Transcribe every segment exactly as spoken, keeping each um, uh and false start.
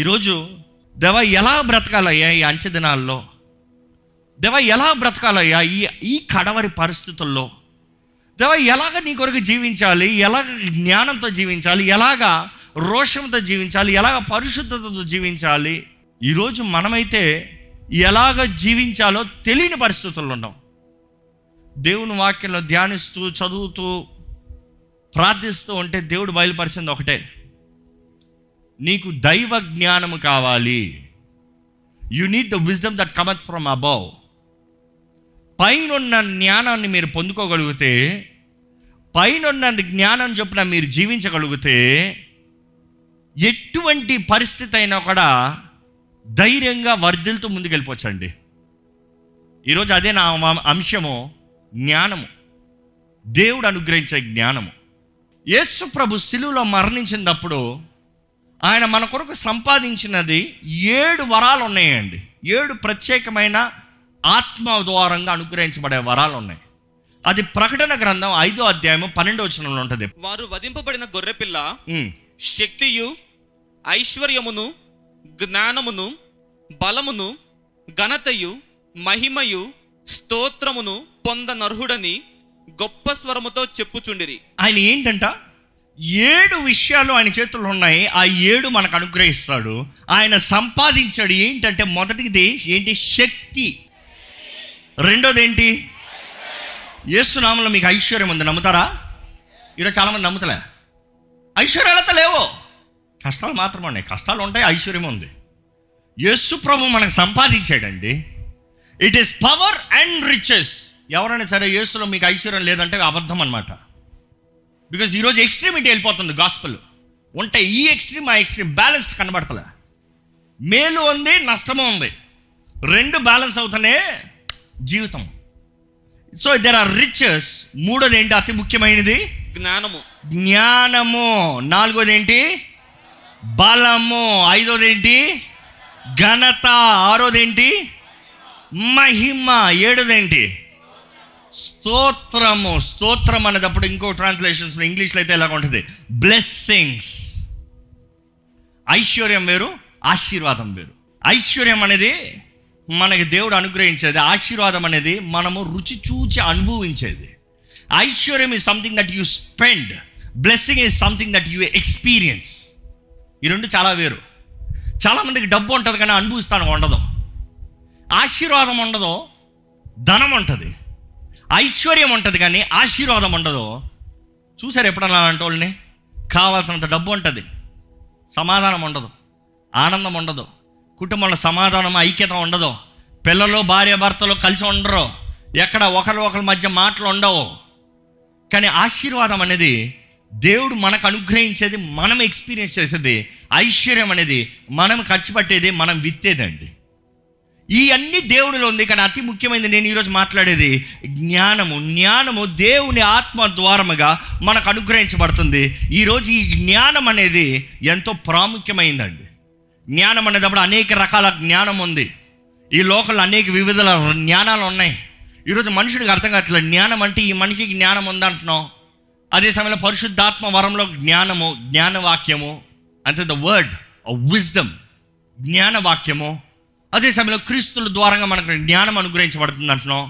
ఈరోజు దేవా ఎలా బ్రతకాలయ్యా ఈ అంచె దినాల్లో, దేవా ఎలా బ్రతకాలయ్యా ఈ ఈ కడవరి పరిస్థితుల్లో, దేవా ఎలాగ నీ కొరకు జీవించాలి, ఎలాగ జ్ఞానంతో జీవించాలి, ఎలాగ రోషంతో జీవించాలి, ఎలాగ పరిశుద్ధతతో జీవించాలి. ఈరోజు మనమైతే ఎలాగ జీవించాలో తెలియని పరిస్థితుల్లో ఉన్నాం. దేవుని వాక్యంలో ధ్యానిస్తూ, చదువుతూ, ప్రార్థిస్తూ ఉంటే దేవుడు బయలుపరిచింది ఒకటే, నీకు దైవ జ్ఞానము కావాలి. You need the wisdom that cometh from above. పైన ఉన్న జ్ఞానాన్ని మీరు పొందుకోగలిగితే, పైన ఉన్న జ్ఞానం చొప్పున మీరు జీవించగలిగితే, ఎటువంటి పరిస్థితి అయినా కూడా ధైర్యంగా వర్ధిల్తూ ముందుకెళ్ళిపోవచ్చండి. ఈరోజు అదే నా అంశము, జ్ఞానము, దేవుడు అనుగ్రహించే జ్ఞానము. యేసు ప్రభు శిలువలో మరణించినప్పుడు ఆయన మన కొరకు సంపాదించినది ఏడు వరాలు ఉన్నాయండి. ఏడు ప్రత్యేకమైన ఆత్మ ద్వారంగా అనుగ్రహించబడే వరాలు ఉన్నాయి. అది ప్రకటన గ్రంథం ఐదో అధ్యాయము పన్నెండో వచనంలో ఉంటుంది. వారు వధింపబడిన గొర్రెపిల్ల శక్తియు, ఐశ్వర్యమును, జ్ఞానమును, బలమును, ఘనతయు, మహిమయు, స్తోత్రమును పొందనర్హుడని గొప్ప స్వరముతో చెప్పుచుండిరి. ఆయన ఏంటంట, ఏడు విషయాలు ఆయన చేతుల్లో ఉన్నాయి, ఆ ఏడు మనకు అనుగ్రహిస్తాడు, ఆయన సంపాదించాడు. ఏంటంటే మొదటిది ఏంటి, శక్తి. రెండోది ఏంటి, యేసునామంలో మీకు ఐశ్వర్యం ఉంది. నమ్ముతారా? ఈరోజు చాలామంది నమ్ముతలే. ఐశ్వర్యాలతో లేవో, కష్టాలు మాత్రమే ఉన్నాయి. కష్టాలు ఉంటాయి, ఐశ్వర్యం ఉంది. యేసు ప్రభు మనకు సంపాదించాడండి. It is power and riches. ఎవరైనా సరే యేసులో మీకు ఐశ్వర్యం లేదంటే అబద్ధం అనమాట. బికాజ్ ఈరోజు ఎక్స్ట్రీమిటీ వెళ్ళిపోతుంది గాస్పల్. ఉంటే ఈ ఎక్స్ట్రీమ్, ఆ ఎక్స్ట్రీమ్, బ్యాలెన్స్ కనబడతలే. మేలు ఉంది, నష్టము ఉంది, రెండు బ్యాలెన్స్ అవుతానే జీవితం. So there are riches. మూడోది ఏంటి, అతి ముఖ్యమైనది, జ్ఞానము. జ్ఞానము. నాలుగోది ఏంటి, బలము. ఐదోది ఏంటి, ఘనత. ఆరోది ఏంటి, మహిమ. ఏడోదేంటి, స్తోత్రము. స్తోత్రం అనేటప్పుడు ఇంకో ట్రాన్స్లేషన్స్ ఇంగ్లీష్లో అయితే ఎలాగ ఉంటుంది, బ్లెస్సింగ్స్. ఐశ్వర్యం వేరు, ఆశీర్వాదం వేరు. ఐశ్వర్యం అనేది మనకి దేవుడు అనుగ్రహించేది, ఆశీర్వాదం అనేది మనము రుచి చూచి అనుభవించేది. ఐశ్వర్యం is something that you spend, blessing is something that you experience. ఈ రెండు చాలా వేరు. చాలామందికి డబ్బు ఉంటుంది కానీ అనుభవిస్తాను ఉండదు, ఆశీర్వాదం ఉండదు, ధనం ఉంటుంది. ఐశ్వర్యం ఉంటుంది కానీ ఆశీర్వాదం ఉండదు. చూసారు ఎప్పుడన్నా అలాంటి వాళ్ళని? కావాల్సినంత డబ్బు ఉంటుంది, సమాధానం ఉండదు, ఆనందం ఉండదు, కుటుంబంలో సమాధానం, ఐక్యత ఉండదు, పిల్లలు భార్య భర్తలు కలిసి ఉండరు, ఎక్కడ ఒకరు ఒకరి మధ్య మాటలు ఉండవు. కానీ ఆశీర్వాదం అనేది దేవుడు మనకు అనుగ్రహించేది, మనం ఎక్స్పీరియన్స్ చేసేది. ఐశ్వర్యం అనేది మనం ఖర్చు పెట్టేది, మనం విత్తేదండి. ఈ అన్ని దేవుడిలో ఉంది. కానీ అతి ముఖ్యమైనది నేను ఈరోజు మాట్లాడేది జ్ఞానము. జ్ఞానము దేవుని ఆత్మ ద్వారముగా మనకు అనుగ్రహించబడుతుంది. ఈరోజు ఈ జ్ఞానం అనేది ఎంతో ప్రాముఖ్యమైందండి. జ్ఞానం అనేటప్పుడు అనేక రకాల జ్ఞానం ఉంది. ఈ లోకంలో అనేక వివిధ జ్ఞానాలు ఉన్నాయి. ఈరోజు మనుషుడికి అర్థం కావట్లేదు. జ్ఞానం అంటే ఈ మనిషికి జ్ఞానం ఉందంటున్నాం. అదే సమయంలో పరిశుద్ధాత్మ వరంలో జ్ఞానము, జ్ఞానవాక్యము అంటే ద వర్డ్ ఆఫ్ విజ్డమ్, జ్ఞానవాక్యము. అదే సమయంలో క్రీస్తుల ద్వారంగా మనకు జ్ఞానం అనుగ్రహించబడుతుంది అంటున్నాం.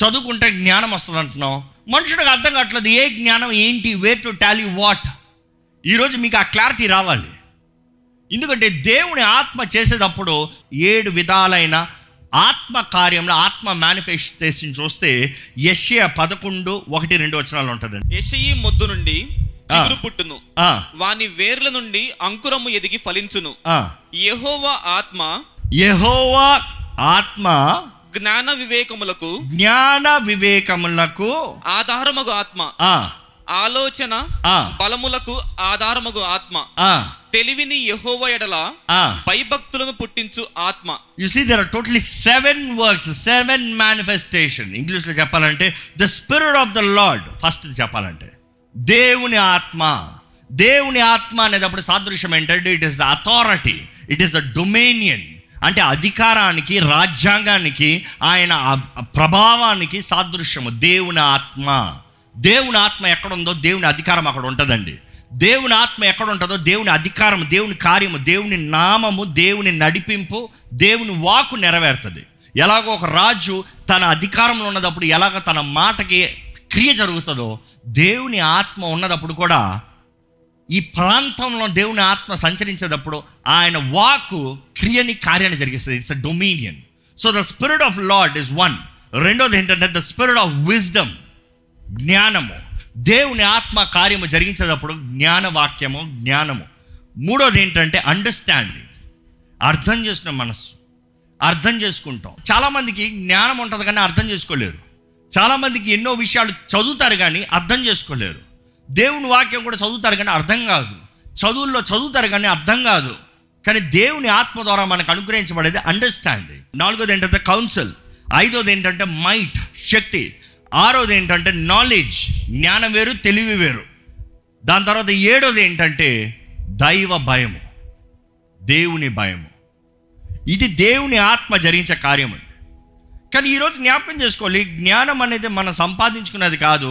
చదువుకుంటే జ్ఞానం వస్తుంది అంటున్నాం. మనుషుడికి అర్థం కావట్లేదు ఏ జ్ఞానం ఏంటి, వేర్ టు టాలీ వాట్. ఈరోజు మీకు ఆ క్లారిటీ రావాలి. ఎందుకంటే దేవుని ఆత్మ చేసేటప్పుడు ఏడు విధాలైన ఆత్మ కార్యంలో, ఆత్మ మేనిఫెస్టేషన్ చూస్తే యెషయా పదకొండు ఒకటి రెండు వచనాలు ఉంటుందండి. యెషయా మొద్దు నుండి చిగురు పుట్టును, వాని వేర్ల నుండి అంకురము ఎదిగి ఫలించును. యెహోవా ఆత్మ, యెహోవా ఆత్మ జ్ఞాన వివేకములకు, జ్ఞాన వివేకములకు ఆధారముగు ఆత్మ, ఆలోచన బలములకు ఆధారముగు ఆత్మ, తెలివిని యెహోవా ఎడల భయభక్తులను పుట్టించు ఆత్మ. You see there are totally seven works, seven manifestation. English లో చెప్పాలంటే the spirit of the lord. First చెప్పాలంటే దేవుని ఆత్మ. దేవుని ఆత్మ అనేటప్పుడు సాదృశ్యం ఏంటంటే it is the authority, it is the dominion. అంటే అధికారానికి, రాజ్యాంగానికి, ఆయన ప్రభావానికి సాదృశ్యము దేవుని ఆత్మ. దేవుని ఆత్మ ఎక్కడుందో దేవుని అధికారం అక్కడ ఉంటుందండి. దేవుని ఆత్మ ఎక్కడ ఉంటుందో, దేవుని అధికారము, దేవుని కార్యము, దేవుని నామము, దేవుని నడిపింపు, దేవుని వాకు నెరవేరుతుంది. ఎలాగో ఒక రాజు తన అధికారంలో ఉన్నదప్పుడు ఎలాగ తన మాటకి క్రియ జరుగుతుందో, దేవుని ఆత్మ ఉన్నదప్పుడు కూడా ఈ ప్రాంతంలో దేవుని ఆత్మ సంచరించేటప్పుడు ఆయన వాకు క్రియని కార్యాన్ని జరిగిస్తుంది. It's a dominion. So the spirit of lord is one. రెండోది ఏంటంటే ద స్పిరిట్ ఆఫ్ విజ్డమ్, జ్ఞానము. దేవుని ఆత్మ కార్యము జరిగించేటప్పుడు జ్ఞానవాక్యము, జ్ఞానము. మూడోది ఏంటంటే అండర్స్టాండింగ్, అర్థం చేసుకున్న మనస్సు, అర్థం చేసుకుంటాం. చాలామందికి జ్ఞానం ఉంటుంది కానీ అర్థం చేసుకోలేరు. చాలామందికి ఎన్నో విషయాలు చదువుతారు కానీ అర్థం చేసుకోలేరు. దేవుని వాక్యం కూడా చదువుతారు కానీ అర్థం కాదు. చదువుల్లో చదువుతారు కానీ అర్థం కాదు. కానీ దేవుని ఆత్మ ద్వారా మనకు అనుగ్రహించబడేది అండర్స్టాండింగ్. నాలుగోది ఏంటంటే కౌన్సిల్. ఐదోది ఏంటంటే మైట్, శక్తి. ఆరోది ఏంటంటే నాలెడ్జ్, జ్ఞానం వేరు, తెలివి వేరు. దాని తర్వాత ఏడోది ఏంటంటే దైవ భయము, దేవుని భయము. ఇది దేవుని ఆత్మ జరిగించే కార్యం అండి. కానీ ఈరోజు జ్ఞాపకం చేసుకోవాలి, జ్ఞానం అనేది మనం సంపాదించుకున్నది కాదు,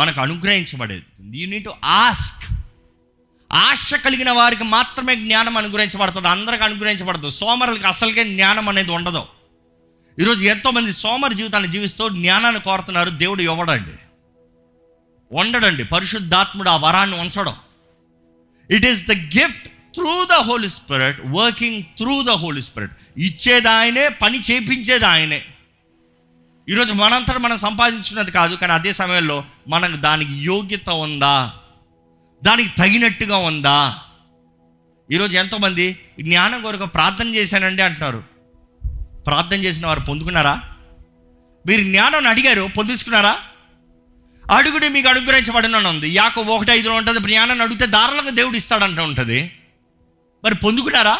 మనకు అనుగ్రహించబడేది. You need to ask. ఆశ కలిగిన వారికి మాత్రమే జ్ఞానం అనుగ్రహించబడుతుంది, అందరికి అనుగ్రహించబడదు. సోమరులకు అసలుకే జ్ఞానం అనేది ఉండదు. ఈరోజు ఎంతోమంది సోమరి జీవితాన్ని జీవిస్తూ జ్ఞానాన్ని కోరుతున్నారు. దేవుడు ఇవ్వడండి, వండడండి. పరిశుద్ధాత్ముడు ఆ వరాన్ని ఉంచడం. It is the gift through the Holi spirit, working through the Holi spirit. ఇచ్చేది ఆయనే, పని చేయించేది ఆయనే. ఈరోజు మనంతట మనం సంపాదించుకున్నది కాదు. కానీ అదే సమయంలో మనకు దానికి యోగ్యత ఉందా, దానికి తగినట్టుగా ఉందా? ఈరోజు ఎంతోమంది జ్ఞానం కొరకు ప్రార్థన చేశానండి అంటున్నారు. ప్రార్థన చేసిన వారు పొందుకున్నారా? మీరు జ్ఞానాన్ని అడిగారు, పొందుకున్నారా? అడుగుడు మీకు అనుగ్రహించబడిన ఉంది. యాకోబు ఒకటి ఐదులో ఉంటుంది, జ్ఞానాన్ని అడిగితే దారుణంగా దేవుడు ఇస్తాడంటూ ఉంటుంది. మరి పొందుకున్నారా?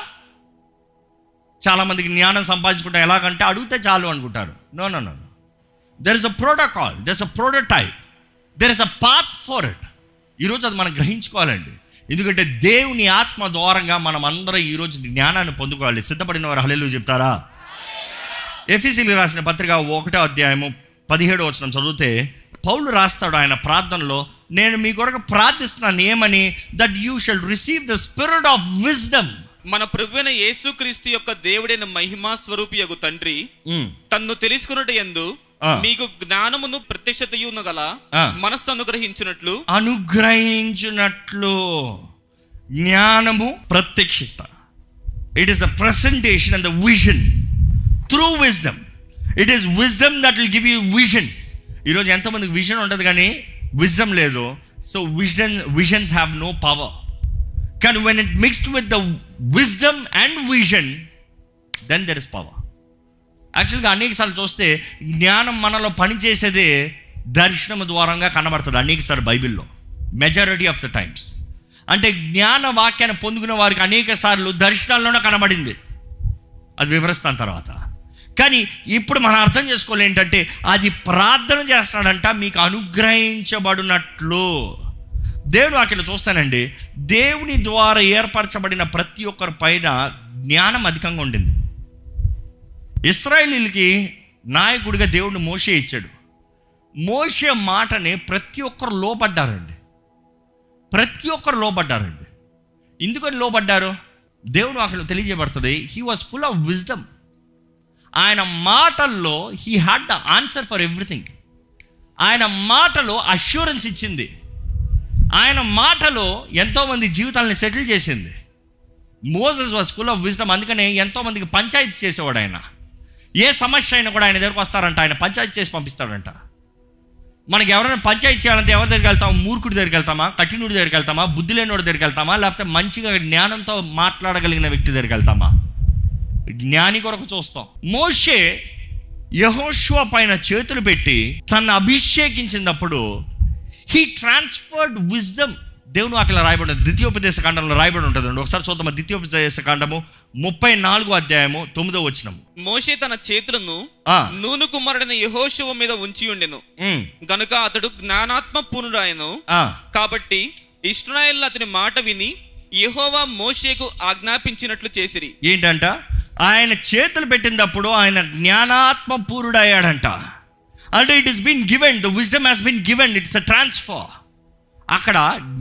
చాలామందికి జ్ఞానం సంపాదించుకుంటాం ఎలాగంటే అడిగితే చాలు అనుకుంటారు. No no no there is a protocol, there is a prototype, there is a path for it. ఈరోజు అది మనం గ్రహించుకోవాలండి. ఎందుకంటే దేవుని ఆత్మ ద్వారంగా మనం అందరం ఈరోజు జ్ఞానాన్ని పొందుకోవాలి. సిద్ధపడిన వారు హల్లెలూయా చెప్తారా? ఎఫెసీయులకు రాసిన పత్రిక ఒకటో అధ్యాయము పదిహేడు వచనం చదివితే పౌలు రాస్తాడు ఆయన ప్రార్థనలో, నేను మీ కొరకు ప్రార్థిస్తున్నాను ఏమని, that you shall receive the spirit of wisdom. మన ప్రభువైన యేసుక్రీస్తు యొక్క దేవుడైన మహిమా స్వరూపియగు తండ్రి తన్ను తెలుసుకున్నటయందు మీకు జ్ఞానమును ప్రత్యక్షతయును గల మనస్సు అనుగ్రహించునట్లు అనుగ్రహించునట్లు జ్ఞానము ప్రత్యక్షత. It is the presentation and the vision through wisdom. It is wisdom that will give you vision. ఈరోజు ఎంతమందికి విజన్ ఉంటుంది కానీ విజ్డమ్ లేదు. So vision visions have no power. కానీ when it mixed with the wisdom and vision then there is power. యాక్చువల్గా అనేకసార్లు చూస్తే జ్ఞానం మనలో పనిచేసేదే దర్శనం ద్వారంగా కనబడుతుంది. అనేకసార్లు బైబిల్లో మెజారిటీ ఆఫ్ ద టైమ్స్ అంటే జ్ఞాన వాక్యాన్ని పొందుకున్న వారికి అనేక సార్లు దర్శనాల్లోనే కనబడింది. అది వివరిస్తాను తర్వాత. కానీ ఇప్పుడు మనం అర్థం చేసుకోవాలి ఏంటంటే అది ప్రార్థన చేస్తాడంట మీకు అనుగ్రహించబడినట్లు. దేవుడు వాక్యం చూస్తానండి, దేవుని ద్వారా ఏర్పరచబడిన ప్రతి ఒక్కరి పైన జ్ఞానం అధికంగా ఉండింది. ఇశ్రాయేలీలకి నాయకుడిగా దేవుడిని మోషే ఇచ్చాడు. మోషే మాటని ప్రతి ఒక్కరు లోబడ్డారండి, ప్రతి ఒక్కరు లోబడ్డారండి. ఎందుకని లోబడ్డారు? దేవుడు వాక్యం తెలియజేయబడుతుంది, he was full of wisdom. ఆయన మాటల్లో he had the answer for everything. ఆయన మాటలో అష్యూరెన్స్ ఇచ్చింది. ఆయన మాటలో ఎంతోమంది జీవితాలను సెటిల్ చేసింది. Moses was full of wisdom. అందుకనే ఎంతోమందికి పంచాయతీ చేసేవాడు ఆయన. ఏ సమస్య అయినా కూడా ఆయన దగ్గరకు వస్తారంట, ఆయన పంచాయతీ చేసి పంపిస్తాడంట. మనకి ఎవరైనా పంచాయతీ చేయాలంటే ఎవరి దగ్గరికి వెళ్తాము? మూర్ఖుడి దగ్గరికి వెళ్తామా, కఠినుడి దగ్గరికి వెళ్తామా, బుద్ధి లేనివాడి దగ్గరికి వెళ్తామా, లేకపోతే మంచిగా జ్ఞానంతో మాట్లాడగలిగిన వ్యక్తి దగ్గరికి వెళ్తామా? జ్ఞాని కొరకు చూస్తాం. మోషే యెహోషువ పైన చేతులు పెట్టి తను అభిషేకించినప్పుడు హీ ట్రాన్స్ఫర్డ్ విజ్డమ్. దేవుని అక్కడ రాయబడి ద్వితీయోపదేశ కాండంలో రాయబడి ఉంటుందండి. ఒకసారి చూద్దాం. ద్వితీయోపదేశ కాండము ముప్పై నాలుగో అధ్యాయము తొమ్మిదో వచనము. మోషే తన చేతులను నూను కుమారుడైన యెహోషువ మీద ఉంచి ఉండెను గనుక అతడు జ్ఞానాత్మ పూర్ణుడైనను. కాబట్టి ఇశ్రాయేలు అతని మాట విని యెహోవా మోషేకు ఆజ్ఞాపించినట్లు చేసిరి. ఏంటంట? ఆయన చేతులు పెట్టినప్పుడు ఆయన జ్ఞానాత్మ పూర్ణుడయ్యాడంట. అంటే it is been given, the wisdom has been given, it's a transfer. అక్కడ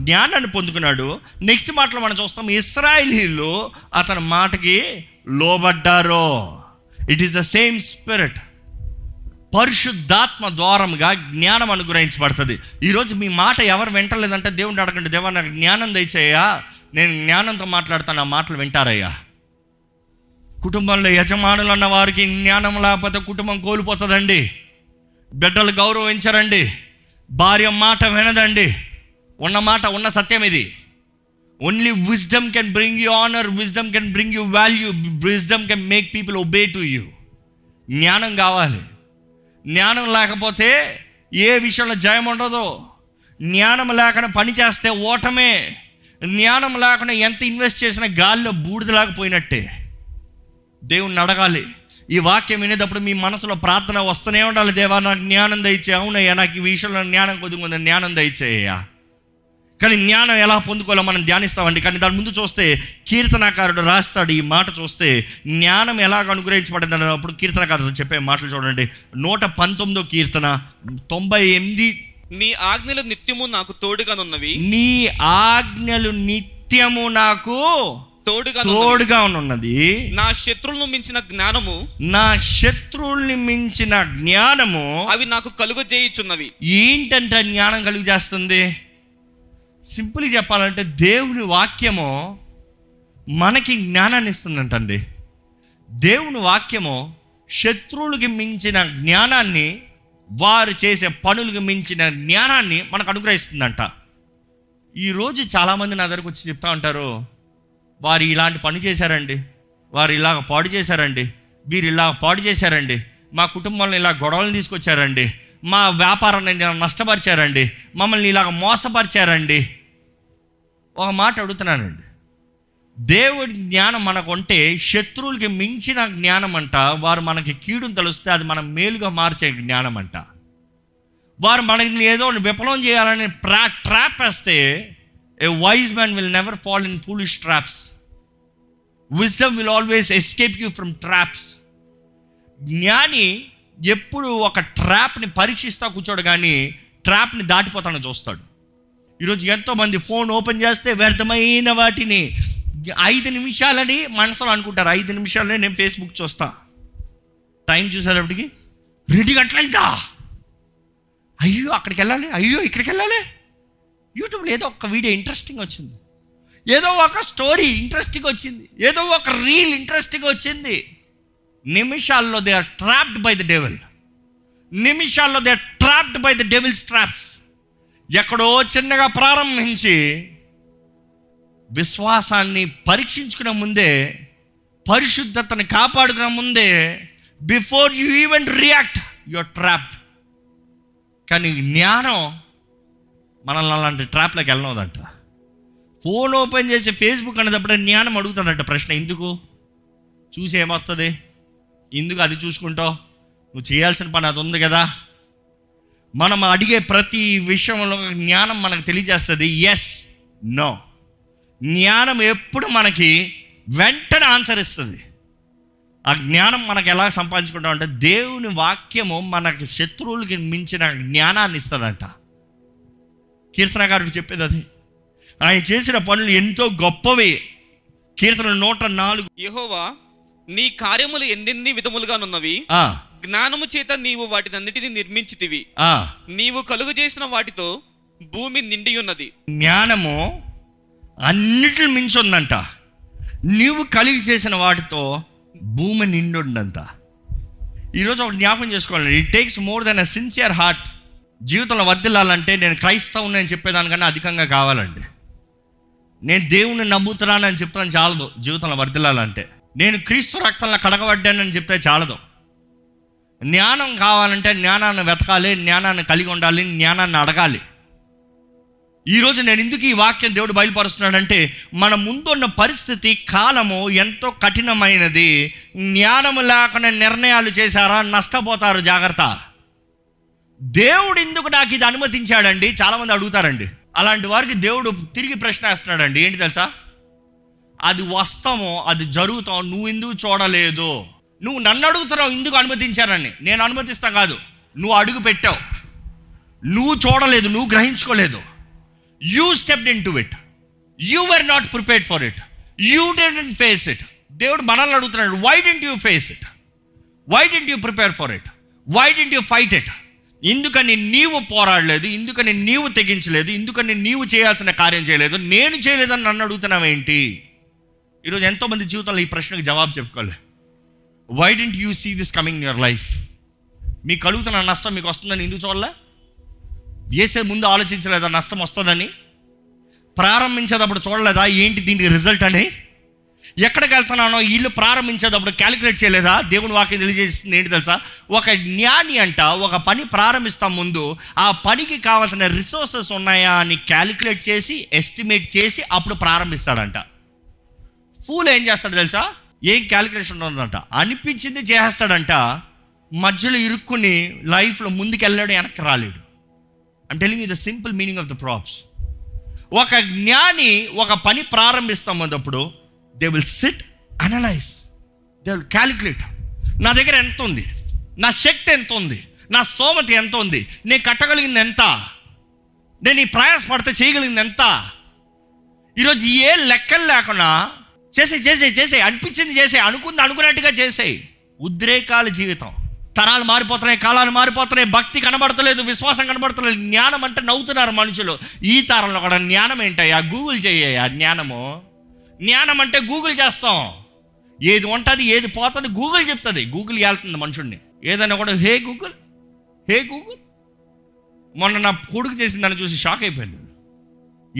జ్ఞానాన్ని పొందుకున్నాడు. నెక్స్ట్ మాటలో మనం చూస్తాం, ఇశ్రాయేలీయులు అతని మాటకి లోబడ్డారు. It is the same spirit. పరిశుద్ధాత్మ ద్వారంగా జ్ఞానం అనుగ్రహించబడుతుంది. ఈరోజు మీ మాట ఎవరు వింటలేదంటే దేవుడిని అడగండి, దేవా నాకు జ్ఞానం దయచేయ్యా, నేను జ్ఞానంతో మాట్లాడుతాను, ఆ మాటలు వింటారయ్యా. కుటుంబంలో యజమానులు అన్న వారికి జ్ఞానం లేకపోతే కుటుంబం కోల్పోతుందండి. బిడ్డలు గౌరవించరండి, భార్య మాట వినదండి. ఉన్న మాట ఉన్న సత్యం ఇది. Only wisdom can bring you honour, wisdom can bring you value, wisdom can make people obey to you. జ్ఞానం కావాలి. జ్ఞానం లేకపోతే ఏ విషయంలో జయం ఉండదు. జ్ఞానం లేకుండా పని చేస్తే ఓటమే. జ్ఞానం లేకుండా ఎంత ఇన్వెస్ట్ చేసినా గాలిలో బూడిదలాగిపోయినట్టే. దేవుణ్ణి అడగాలి. ఈ వాక్యం వినేటప్పుడు మీ మనసులో ప్రార్థన వస్తూనే ఉండాలి, దేవా నాకు జ్ఞానం దయచే, అవునయ్యా నాకు ఈ విషయంలో జ్ఞానం కొద్దిగా జ్ఞానం దయచేయ్యా. కానీ జ్ఞానం ఎలా పొందుకోవాలో మనం ధ్యానిస్తామండి. కానీ దాని ముందు చూస్తే కీర్తనాకారుడు రాస్తాడు ఈ మాట. చూస్తే జ్ఞానం ఎలాగ అనుగ్రహించబడింది అన్నప్పుడు కీర్తనకారుడు చెప్పే మాటలు చూడండి. నూట పంతొమ్మిదో కీర్తన తొంభై ఎనిమిది నీ ఆజ్ఞలు నిత్యము నాకు తోడుగా ఉన్నవి, నీ ఆజ్ఞలు నిత్యము నాకు తోడుగా తోడుగా ఉన్నది, నా శత్రువులను మించిన జ్ఞానము నా శత్రువుల్ని మించిన జ్ఞానము అవి నాకు కలుగజేయుచున్నవి. ఏంటంటే జ్ఞానం కలుగు చేస్తుంది? సింపుల్గా చెప్పాలంటే దేవుని వాక్యము మనకి జ్ఞానాన్ని ఇస్తుందంటండి. దేవుని వాక్యము శత్రువులకి మించిన జ్ఞానాన్ని, వారు చేసే పనులకు మించిన జ్ఞానాన్ని మనకు అనుగ్రహిస్తుందంట. ఈరోజు చాలామంది నా దగ్గరకు వచ్చి చెప్తా ఉంటారు, వారు ఇలాంటి పని చేశారండి, వారు ఇలాగ పాడు చేశారండి, వీరు ఇలాగ పాడు చేశారండి, మా కుటుంబంలో ఇలా గొడవలను తీసుకొచ్చారండి, మా వ్యాపారాన్ని నష్టపరిచారండి, మమ్మల్ని ఇలాగ మోసపరిచారండి. ఒక మాట అడుగుతున్నానండి, దేవుడి జ్ఞానం మనకు ఉంటే శత్రువులకి మించిన జ్ఞానం అంట. వారు మనకి కీడును తలుస్తే అది మనం మేలుగా మార్చే జ్ఞానం అంట. వారు మనకి ఏదో విఫలం చేయాలని ట్రా ట్రాప్ వేస్తే, a wise man will never fall in foolish traps. Wisdom will always escape you from traps. జ్ఞాని ఎప్పుడు ఒక ట్రాప్ని పరీక్షిస్తా కూర్చోడు, కానీ ట్రాప్ని దాటిపోతాను చూస్తాడు. ఈరోజు ఎంతోమంది ఫోన్ ఓపెన్ చేస్తే వ్యర్థమైన వాటిని ఐదు నిమిషాలని మనసులో అనుకుంటారు. ఐదు నిమిషాలని నేను ఫేస్బుక్ చూస్తా, టైం చూసేటప్పటికి రెండు గంటలైందా, అయ్యో అక్కడికి వెళ్ళాలి, అయ్యో ఇక్కడికి వెళ్ళాలి. యూట్యూబ్లో ఏదో ఒక వీడియో ఇంట్రెస్టింగ్ వచ్చింది, ఏదో ఒక స్టోరీ ఇంట్రెస్టింగ్ వచ్చింది, ఏదో ఒక రీల్ ఇంట్రెస్టింగ్ వచ్చింది. నిమిషాల్లో they are trapped by the devil. నిమిషాల్లో they are trapped by the devils traps. ఎక్కడో చిన్నగా ప్రారంభించి విశ్వాసాన్ని పరీక్షించుకునే ముందే, పరిశుద్ధతను కాపాడుకునే ముందే, before you even react you are trapped. కానీ జ్ఞానం మనల్ని అలాంటి ట్రాప్లోకి వెళ్ళనోదంట. ఫోన్ ఓపెన్ చేసి ఫేస్బుక్ అనేటప్పుడు జ్ఞానం అడుగుతాడంట ప్రశ్న, ఎందుకు చూసి ఏమొస్తుంది, ఎందుకు అది చూసుకుంటావు, నువ్వు చేయాల్సిన పని అది ఉంది కదా. మనం అడిగే ప్రతి విషయంలో జ్ఞానం మనకు తెలియజేస్తుంది ఎస్ నో. జ్ఞానం ఎప్పుడు మనకి వెంటనే ఆన్సర్ ఇస్తుంది. ఆ జ్ఞానం మనకు ఎలా సంపాదించుకుంటామంటే, దేవుని వాక్యము మనకి శత్రువులకి మించిన జ్ఞానాన్ని ఇస్తుందంట. కీర్తనకారుడు చెప్పేది అది. ఆయన చేసిన పనులు ఎంతో గొప్పవి. కీర్తన నూట నాలుగు, యెహోవా నీ కార్యములు ఎన్నెన్ని విధములుగానున్నవి, జ్ఞానము చేత నీవు వాటినన్నిటిని నిర్మించితివి, నీవు కలుగు చేసిన వాటితో భూమి నిండి ఉన్నది. జ్ఞానము అన్నిటిని మించి ఉందంట. నీవు కలుగు చేసిన వాటితో భూమి నిండి ఉందంట. ఈరోజు ఒక జ్ఞాపకం చేసుకోవాలండి, it takes more than a sincere heart. జీవితంలో వర్ధిల్లాలంటే నేను క్రైస్తవుని అని చెప్పేదానికన్నా అధికంగా కావాలండి. నేను దేవుణ్ణి నమ్ముతున్నానని చెప్తాను చాలదు. జీవితంలో వర్ధిల్లాలంటే నేను క్రీస్తు రక్తంలో కడగబడ్డానని చెప్తే చాలదు. జ్ఞానం కావాలంటే జ్ఞానాన్ని వెతకాలి, జ్ఞానాన్ని కలిగి ఉండాలి, జ్ఞానాన్ని అడగాలి. ఈరోజు నేను ఎందుకు ఈ వాక్యం దేవుడు బయలుపరుస్తున్నాడంటే, మన ముందున్న పరిస్థితి కాలము ఎంతో కఠినమైనది. జ్ఞానం లేకుండా నిర్ణయాలు చేశారా నష్టపోతారు, జాగ్రత్త. దేవుడు ఎందుకు నాకు ఇది అనుమతించాడండి చాలామంది అడుగుతారండి. అలాంటి వారికి దేవుడు తిరిగి ప్రశ్న వేస్తున్నాడండి, ఏంటి తెలుసా, అది వస్తామో అది జరుగుతావు, నువ్వు ఎందుకు చూడలేదు, నువ్వు నన్ను అడుగుతున్నావు ఎందుకు అనుమతించానని. నేను అనుమతిస్తా కాదు, నువ్వు అడుగు పెట్టావు, నువ్వు చూడలేదు, నువ్వు గ్రహించుకోలేదు. You stepped into it. You were not prepared for it. You didn't face it. దేవుడు మనల్ని అడుగుతున్నాడు, why didn't you face it? Why didn't you prepare for it? Why didn't you fight it? ఎందుకని నీవు పోరాడలేదు, ఎందుకని నీవు తెగించలేదు, ఎందుకని నీవు చేయాల్సిన కార్యం చేయలేదు, నేను చేయలేదని నన్ను అడుగుతున్నావేంటి? ఈరోజు ఎంతోమంది జీవితంలో ఈ ప్రశ్నకు జవాబు చెప్పుకోలే. Why don't you see this coming in your life? మీకు కలుగుతున్న నష్టం మీకు వస్తుందని ఎందుకు చూడలే? ఏసే ముందు ఆలోచించలేదా నష్టం వస్తుందని? ప్రారంభించేటప్పుడు చూడలేదా ఏంటి దీనికి రిజల్ట్ అని? ఎక్కడికి వెళ్తున్నానో ఇల్లు ప్రారంభించేటప్పుడు క్యాలిక్యులేట్ చేయలేదా? దేవుని వాక్యం తెలియజేస్తుంది ఏంటి తెలుసా? ఒక జ్ఞాని అంట ఒక పని ప్రారంభిస్తాం ముందు ఆ పనికి కావాల్సిన రిసోర్సెస్ ఉన్నాయా అని క్యాలిక్యులేట్ చేసి ఎస్టిమేట్ చేసి అప్పుడు ప్రారంభిస్తాడంట. ఫూల్ ఏం చేస్తాడు తెలుసా? ఏం క్యాలిక్యులేషన్ ఉండదంట, అనిపించింది చేస్తాడంట. మధ్యలో ఇరుక్కుని లైఫ్లో ముందుకెళ్ళాడు, వెనక్కి రాలేడు. I'm telling you the simple meaning of the probs. ఒక జ్ఞాని ఒక పని ప్రారంభిస్తాం అన్నప్పుడు they will sit, analyze, they will calculate. నా దగ్గర ఎంత ఉంది, నా శక్తి ఎంత ఉంది, నా స్తోమత ఎంత ఉంది, నేను కట్టగలిగింది ఎంత, నేను ఈ ప్రయాసపడితే చేయగలిగింది ఎంత. ఈరోజు ఏ లెక్కలు లేకుండా చేసే చేసే చేసే అనిపించింది చేసే, అనుకుంది అనుకున్నట్టుగా చేసే ఉద్రేకాల జీవితం. తరాలు మారిపోతున్నాయి, కాలాలు మారిపోతున్నాయి, భక్తి కనబడతలేదు, విశ్వాసం కనబడతలేదు, జ్ఞానం అంటే నవ్వుతున్నారు మనుషులు. ఈ తరంలో కూడా జ్ఞానం ఏంటయ్యా? గూగుల్ చేయ్యా జ్ఞానము. జ్ఞానం అంటే గూగుల్ చేస్తాం, ఏది ఉంటుంది ఏది పోతుంది గూగుల్ చెప్తుంది. గూగుల్ వెళ్తుంది మనుషుడిని, ఏదైనా కూడా హే గూగుల్ హే గూగుల్. మొన్న నా కొడుకు చేసిన దాన్ని చూసి షాక్ అయిపోయాను.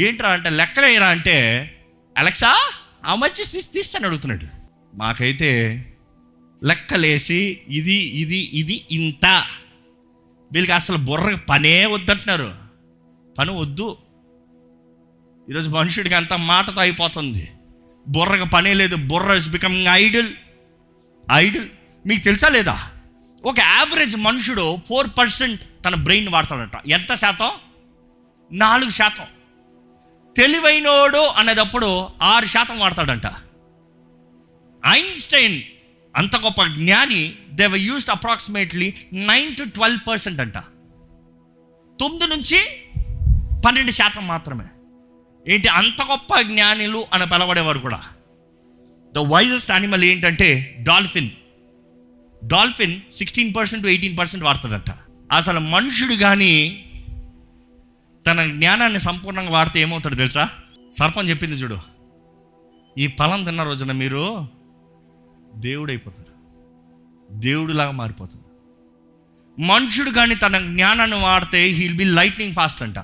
ఏంట్రా అంటే లెక్కలేరా అంటే అలెక్సా ఆ మధ్య తీస్తాను అడుగుతున్నాడు. మాకైతే లెక్కలేసి ఇది ఇది ఇది ఇంత, వీళ్ళకి అసలు బుర్రకు పనే వద్దంటున్నారు. పని వద్దు. ఈరోజు మనుషుడికి అంత మాటతో అయిపోతుంది, బుర్రకు పనే లేదు. బుర్ర ఇస్ బికమింగ్ ఐడల్. ఐడల్ మీకు తెలుసా లేదా? ఒక యావరేజ్ మనుషుడు ఫోర్ పర్సెంట్ తన బ్రెయిన్ వాడతాడట. ఎంత శాతం? నాలుగు శాతం. తెలివైనోడు అనేటప్పుడు ఆరు శాతం వాడతాడంట. ఐన్స్టైన్ అంత గొప్ప జ్ఞాని, they were used approximately nine to twelve percent అంట. తొమ్మిది నుంచి పన్నెండు శాతం మాత్రమే. ఏంటి అంత గొప్ప జ్ఞానులు అని పిలవడేవారు కూడా. ద వైజెస్ట్ యానిమల్ ఏంటంటే dolphin. Dolphin sixteen percent to eighteen percent వాడతాడంట. అసలు మనుషుడు కానీ తన జ్ఞానాన్ని సంపూర్ణంగా వాడితే ఏమవుతాడు తెలుసా? సర్పం చెప్పింది చూడు, ఈ ఫలం తిన్న రోజున మీరు దేవుడు అయిపోతాడు, దేవుడులాగా మారిపోతాడు. మనుషుడు కానీ తన జ్ఞానాన్ని వాడితే హీల్ బి లైట్నింగ్ ఫాస్ట్ అంట.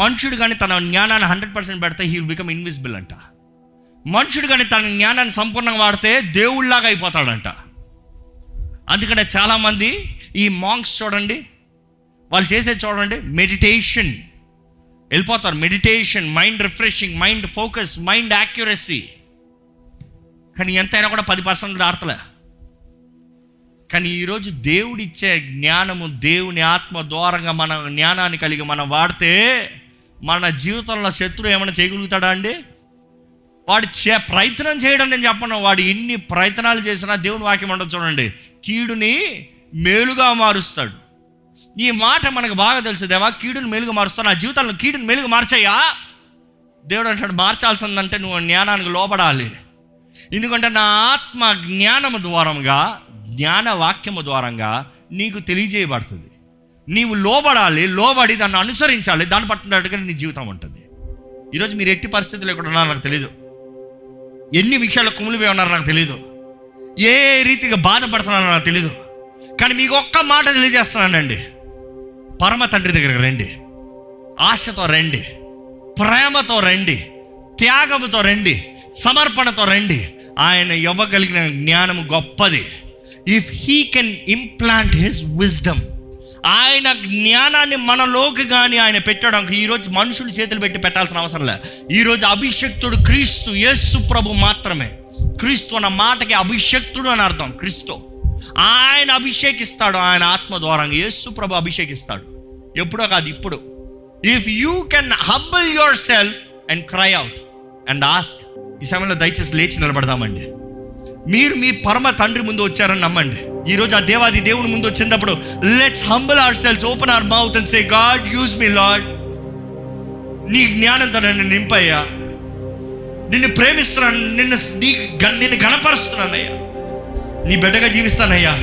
మనుషుడు కానీ తన జ్ఞానాన్ని హండ్రెడ్ పర్సెంట్ పెడితే హీ విల్ బికమ్ ఇన్విజిబుల్ అంట. మనుషుడు కానీ తన జ్ఞానాన్ని సంపూర్ణంగా వాడితే దేవుళ్ళలాగా అయిపోతాడంట. అందుకనే చాలామంది ఈ మాంగ్స్ చూడండి, వాళ్ళు చేసేది చూడండి, మెడిటేషన్ వెళ్ళిపోతారు. Meditation, mind refreshing, mind focus, mind accuracy. కానీ ఎంతైనా కూడా పది పర్సెంట్ దాటలే. కానీ ఈరోజు దేవుడిచ్చే జ్ఞానము, దేవుని ఆత్మ ద్వారంగా మన జ్ఞానాన్ని కలిగి మనం వాడితే మన జీవితంలో శత్రువు ఏమైనా చేయగలుగుతాడా అండి? వాడు చే ప్రయత్నం చేయడం నేను చెప్పను. వాడు ఎన్ని ప్రయత్నాలు చేసినా దేవుని వాక్యం ఉండదు చూడండి, కీడుని మేలుగా మారుస్తాడు. ఈ మాట మనకు బాగా తెలుసుదేవా, కీడుని మేలుగా మారుస్తాడు. నా జీవితంలో కీడుని మేలుగా మార్చాయా? దేవుడు అంటాడు మార్చాల్సిందంటే నువ్వు జ్ఞానానికి లోబడాలి. ఎందుకంటే నా ఆత్మ జ్ఞానము ద్వారంగా, జ్ఞాన వాక్యము ద్వారంగా నీకు తెలియజేయబడుతుంది. నీవు లోబడాలి, లోబడి దాన్ని అనుసరించాలి, దాన్ని పట్టుకున్నట్టుగా నీ జీవితం ఉంటుంది. ఈరోజు మీరు ఎట్టి పరిస్థితులు ఎక్కడ ఉన్నారో నాకు తెలియదు, ఎన్ని విషయాలు కుమిలిపోయి ఉన్నారో నాకు తెలియదు, ఏ రీతిగా బాధపడుతున్నారో నాకు తెలియదు. కానీ మీకు ఒక్క మాట తెలియజేస్తున్నానండి, పరమ తండ్రి దగ్గరికి రండి, ఆశతో రండి, ప్రేమతో రండి, త్యాగముతో రండి, సమర్పణతో రండి. ఆయన ఇవ్వగలిగిన జ్ఞానము గొప్పది. If he can implant his wisdom, ఆయన జ్ఞానాన్ని మనలోకి కానీ ఆయన పెట్టడానికి ఈరోజు మనుషులు చేతులు పెట్టి పెట్టాల్సిన అవసరం లేదు. ఈరోజు అభిషక్తుడు క్రీస్తు యేసు ప్రభు మాత్రమే. క్రీస్తు అన్న మాటకి అభిషక్తుడు అని అర్థం. క్రీస్తు ఆయన అభిషేకిస్తాడు, ఆయన ఆత్మ ద్వారా యేసు ప్రభు అభిషేకిస్తాడు. ఎప్పుడో కాదు, ఇప్పుడు. If you can humble yourself and cry out and ask. ఈ సమయంలో దయచేసి లేచి నిలబడదామండి. మీరు మీ పరమ తండ్రి ముందు వచ్చారని నమ్మండి. ఈరోజు ఆ దేవాది దేవుని ముందు వచ్చినప్పుడు let's humble ourselves, open our mouth and say God use me lord. నీ జ్ఞానంతో నన్ను నింపయ్యా, నిన్ను ప్రేమిస్తున్నాను, నిన్ను నీ నిన్ను గణపరుస్తున్నానయ్యా, నీ బిడ్డగా జీవిస్తానయ్యా,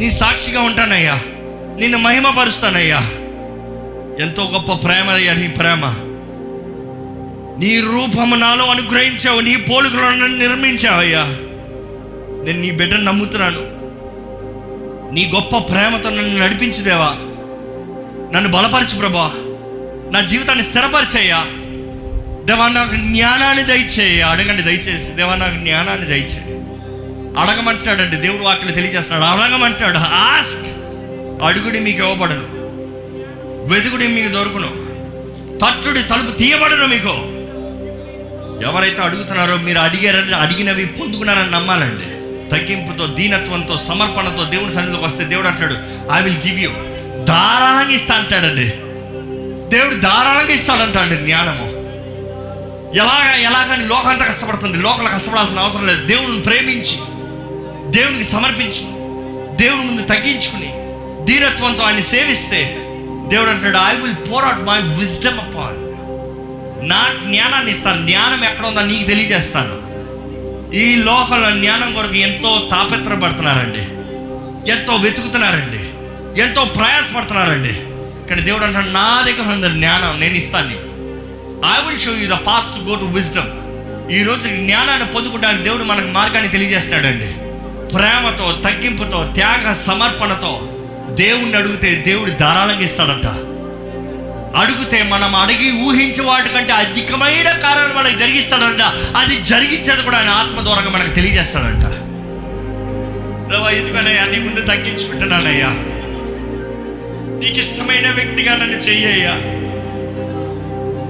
నీ సాక్షిగా ఉంటానయ్యా, నిన్ను మహిమపరుస్తానయ్యా. ఎంతో గొప్ప ప్రేమ అయ్యా నీ ప్రేమ. నీ రూపము నాలో అనుగ్రహించావు, నీ పోలికలను నిర్మించావయ్యా. నేను నీ బిడ్డను నమ్ముతున్నాను. నీ గొప్ప ప్రేమతో నన్ను నడిపించుదేవా, నన్ను బలపరచు ప్రభా, నా జీవితాన్ని స్థిరపరిచేయ్యా. దేవా నాకు జ్ఞానాన్ని దయచేయ, అడగండి దయచేసి. దేవా నాకు జ్ఞానాన్ని దయచేయ, అడగమంటాడండి దేవుడు. వాక్యం తెలియజేస్తున్నాడు, అడగమంటాడు. ఆస్క్, అడుగుడి మీకు ఇవ్వబడను, వెదుగుడి మీకు దొరుకును, తట్టుడి తలుపు తీయబడను మీకు. ఎవరైతే అడుగుతున్నారో మీరు అడిగారని, అడిగినవి పొందుకున్నారని నమ్మాలండి. తగ్గింపుతో, దీనత్వంతో, సమర్పణతో దేవుని సన్నిధిలోకి వస్తే దేవుడు అంటాడు, ఐ విల్ గివ్ యూ. ధారాళంగా ఇస్తా అంటాడండి దేవుడు, ధారాళంగా ఇస్తాడంటాడు జ్ఞానము. ఎలాగ ఎలాగని లోకంతా కష్టపడుతుంది, లోకల కష్టపడాల్సిన అవసరం లేదు. దేవుని ప్రేమించి, దేవునికి సమర్పించి, దేవుని ముందు తగ్గించుకుని, దీనత్వంతో ఆయన సేవిస్తే దేవుడు అంటాడు, I will pour out my wisdom upon. నా జ్ఞానాన్ని ఇస్తాను, జ్ఞానం ఎక్కడ ఉందో నీకు తెలియజేస్తాను. ఈ లోకంలో జ్ఞానం కొరకు ఎంతో తాపత్రపడుతున్నారండి, ఎంతో వెతుకుతున్నారండి, ఎంతో ప్రయాసపడుతున్నారండి. కానీ దేవుడు అంటాడు, నా దగ్గర ఉంది జ్ఞానం, నేను ఇస్తాను నీకు. I will show you the path to go to wisdom. ఈరోజు జ్ఞానాన్ని పొందుకోవడానికి దేవుడు మనకు మార్గాన్ని తెలియజేస్తాడండి. ప్రేమతో, తగ్గింపుతో, త్యాగ సమర్పణతో దేవుణ్ణి అడిగితే దేవుడు ధారాళంగా ఇస్తాడంట. అడిగితే మనం అడిగి ఊహించే వాటికంటే అధికమైన కార్యాలు మనకు జరిగిస్తాడంట. అది జరిగించేది కూడా ఆయన ఆత్మ ద్వారా మనకు తెలియజేస్తాడంట. ఎందుకనయ్యా నీ ముందు తగ్గించుకుంటున్నానయ్యా, నీకు ఇష్టమైన వ్యక్తిగా నన్ను చెయ్యయ్యా,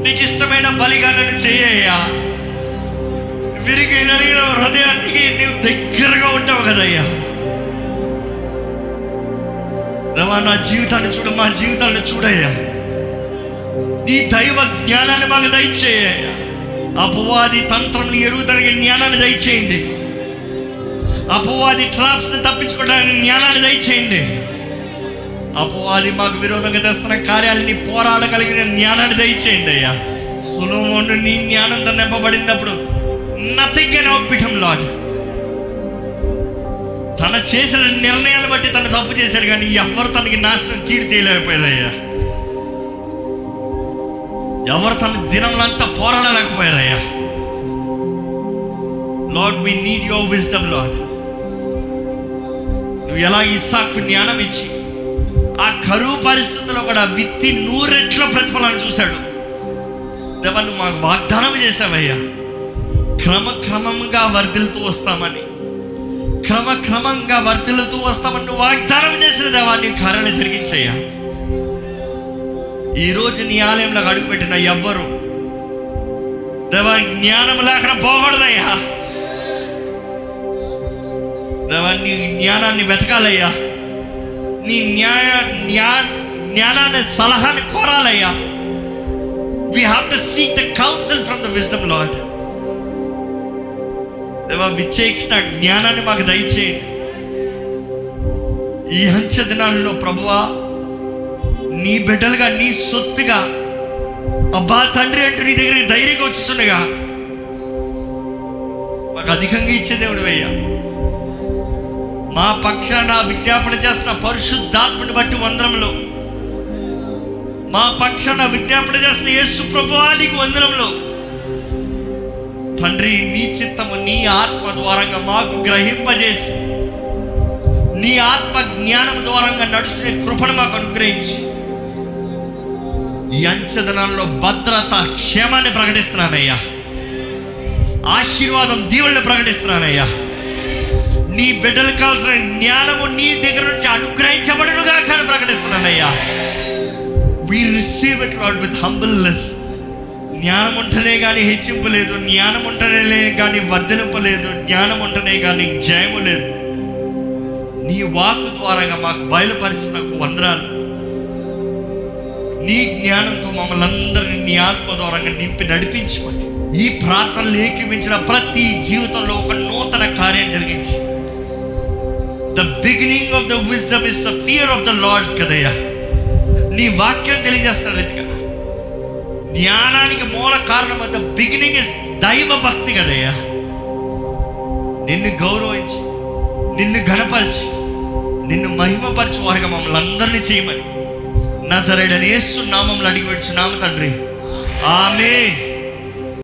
నీకు ఇష్టమైన బలిగా నన్ను చెయ్యయ్యా. విరిగి నలిగిన హృదయానికి నీవు దగ్గరగా ఉంటావు కదయ్యా. రవా నా జీవితాన్ని చూడు, మా జీవితాన్ని చూడయ్యా. నీ దైవ జ్ఞానాన్ని మాకు దయచేయ. అపవాది తంత్రంని ఎరుగుదలిగే జ్ఞానాన్ని దయచేయండి. అపవాది ట్రాప్స్ని తప్పించుకోవడానికి జ్ఞానాన్ని దయచేయండి. అపవాది మాకు విరోధంగా తెస్తున్న కార్యాలని పోరాడగలిగిన జ్ఞానాన్ని దయచేయండి అయ్యా. సులోమోను నీ జ్ఞానంతో నింపబడినప్పుడు నథింగ్ కెన్ అవుట్బిట్ హిమ్ లార్డ్. తన చేసిన నిర్ణయాన్ని బట్టి తను తప్పు చేశాడు, కానీ ఎవరు తనకి నాశనం కీడు చేయలేకపోయారయ్యా. ఎవరు తన దినంలంతా పోరాడలేకపోయారయ్యా. Lord we need your wisdom lord. నువ్వు ఎలా ఇస్సాకు జ్ఞానం ఇచ్చి ఆ కరువు పరిస్థితుల్లో కూడా విత్తి నూరెట్ల ప్రతిఫలాన్ని చూశాడు. దేవా నువ్వు మాకు వాగ్దానం చేశావయ్యా, క్రమక్రమంగా వర్ధిల్తూ వస్తామని, క్రమక్రమంగా వర్ధిల్లుతూ వస్తామని నువ్వు వాగ్దానం చేసిన దేవా నీ కార్యాన్ని జరిగించయ్యా. ఈరోజు నీ ఆలయంలో అడుగుపెట్టిన ఎవ్వరు దేవా జ్ఞానం లేక పోకూడదయ్యా. దేవా నీ జ్ఞానాన్ని వెతకాలయ్యా, నీ న్యాయ న్యా జ్ఞానాన్ని సలహాన్ని కోరాలయ్యా. We have to seek the counsel from the wisdom lord. దేవా విచ్చేక్షణ జ్ఞానాన్ని మాకు దయచేయండి. ఈ అంచె దినాల్లో ప్రభువా నీ బిడ్డలుగా, నీ సొత్తుగా, అబ్బా తండ్రి అంటూ నీ దగ్గరికి ధైర్యంగా వచ్చేస్తుండగా మాకు అధికంగా ఇచ్చే దేవుడు అయ్యా. మా పక్షాన విజ్ఞాపన చేస్తున్న పరిశుద్ధాత్మని బట్టి వందనంలో. మా పక్షాన విజ్ఞాపన చేస్తున్న యేసు ప్రభువా నీకు వందనంలో. తండ్రి నీ చిత్తము నీ ఆత్మ ద్వారంగా మాకు గ్రహింపజేసి, నీ ఆత్మ జ్ఞానం ద్వారంగా నడుచుకునే కృపను మాకు అనుగ్రహించి, ఈ అంచెదనాల్లో భద్రత, క్షేమాన్ని ప్రకటిస్తున్నానయ్యా, ఆశీర్వాదం, దీవుల్ని ప్రకటిస్తున్నానయ్యా. నీ బిడ్డలకు కావాల్సిన జ్ఞానము నీ దగ్గర నుంచి అనుగ్రహించబడునుగా కానీ ప్రకటిస్తున్నానయ్యా. We receive it Lord with humbleness. జ్ఞానం ఉంటేనే కానీ హెచ్చింపు లేదు, జ్ఞానం ఉంటేనే కానీ వర్ధలింపు లేదు, జ్ఞానం ఉంటేనే కానీ జయము లేదు. నీ వాక్కు ద్వారా మాకు బయలుపరిచినకు వందనాలు. నీ జ్ఞానంతో మమ్మల్ని అందరినీ నీ ఆత్మ ద్వారా నింపి నడిపించుకొని, ఈ ప్రార్థనలు ఏకీపించిన ప్రతి జీవితంలో ఒక నూతన కార్యం జరిగించి, the beginning of the wisdom is the fear of the lord కదయ్యా. నీ వాక్యం తెలియజేస్తాను రీతిగా ధ్యానానికి మూల కారణం అంత బిగినింగ్ ఇస్ దైవ భక్తి కదయ్యా. నిన్ను గౌరవించి, నిన్ను ఘనపరిచి, నిన్ను మహిమపరిచి వారుగా మమ్మల్ని అందరినీ చేయమని నజరేయుడైన యేసు నామములో అడిగి పెడుచున్నాము తండ్రి. ఆమేన్.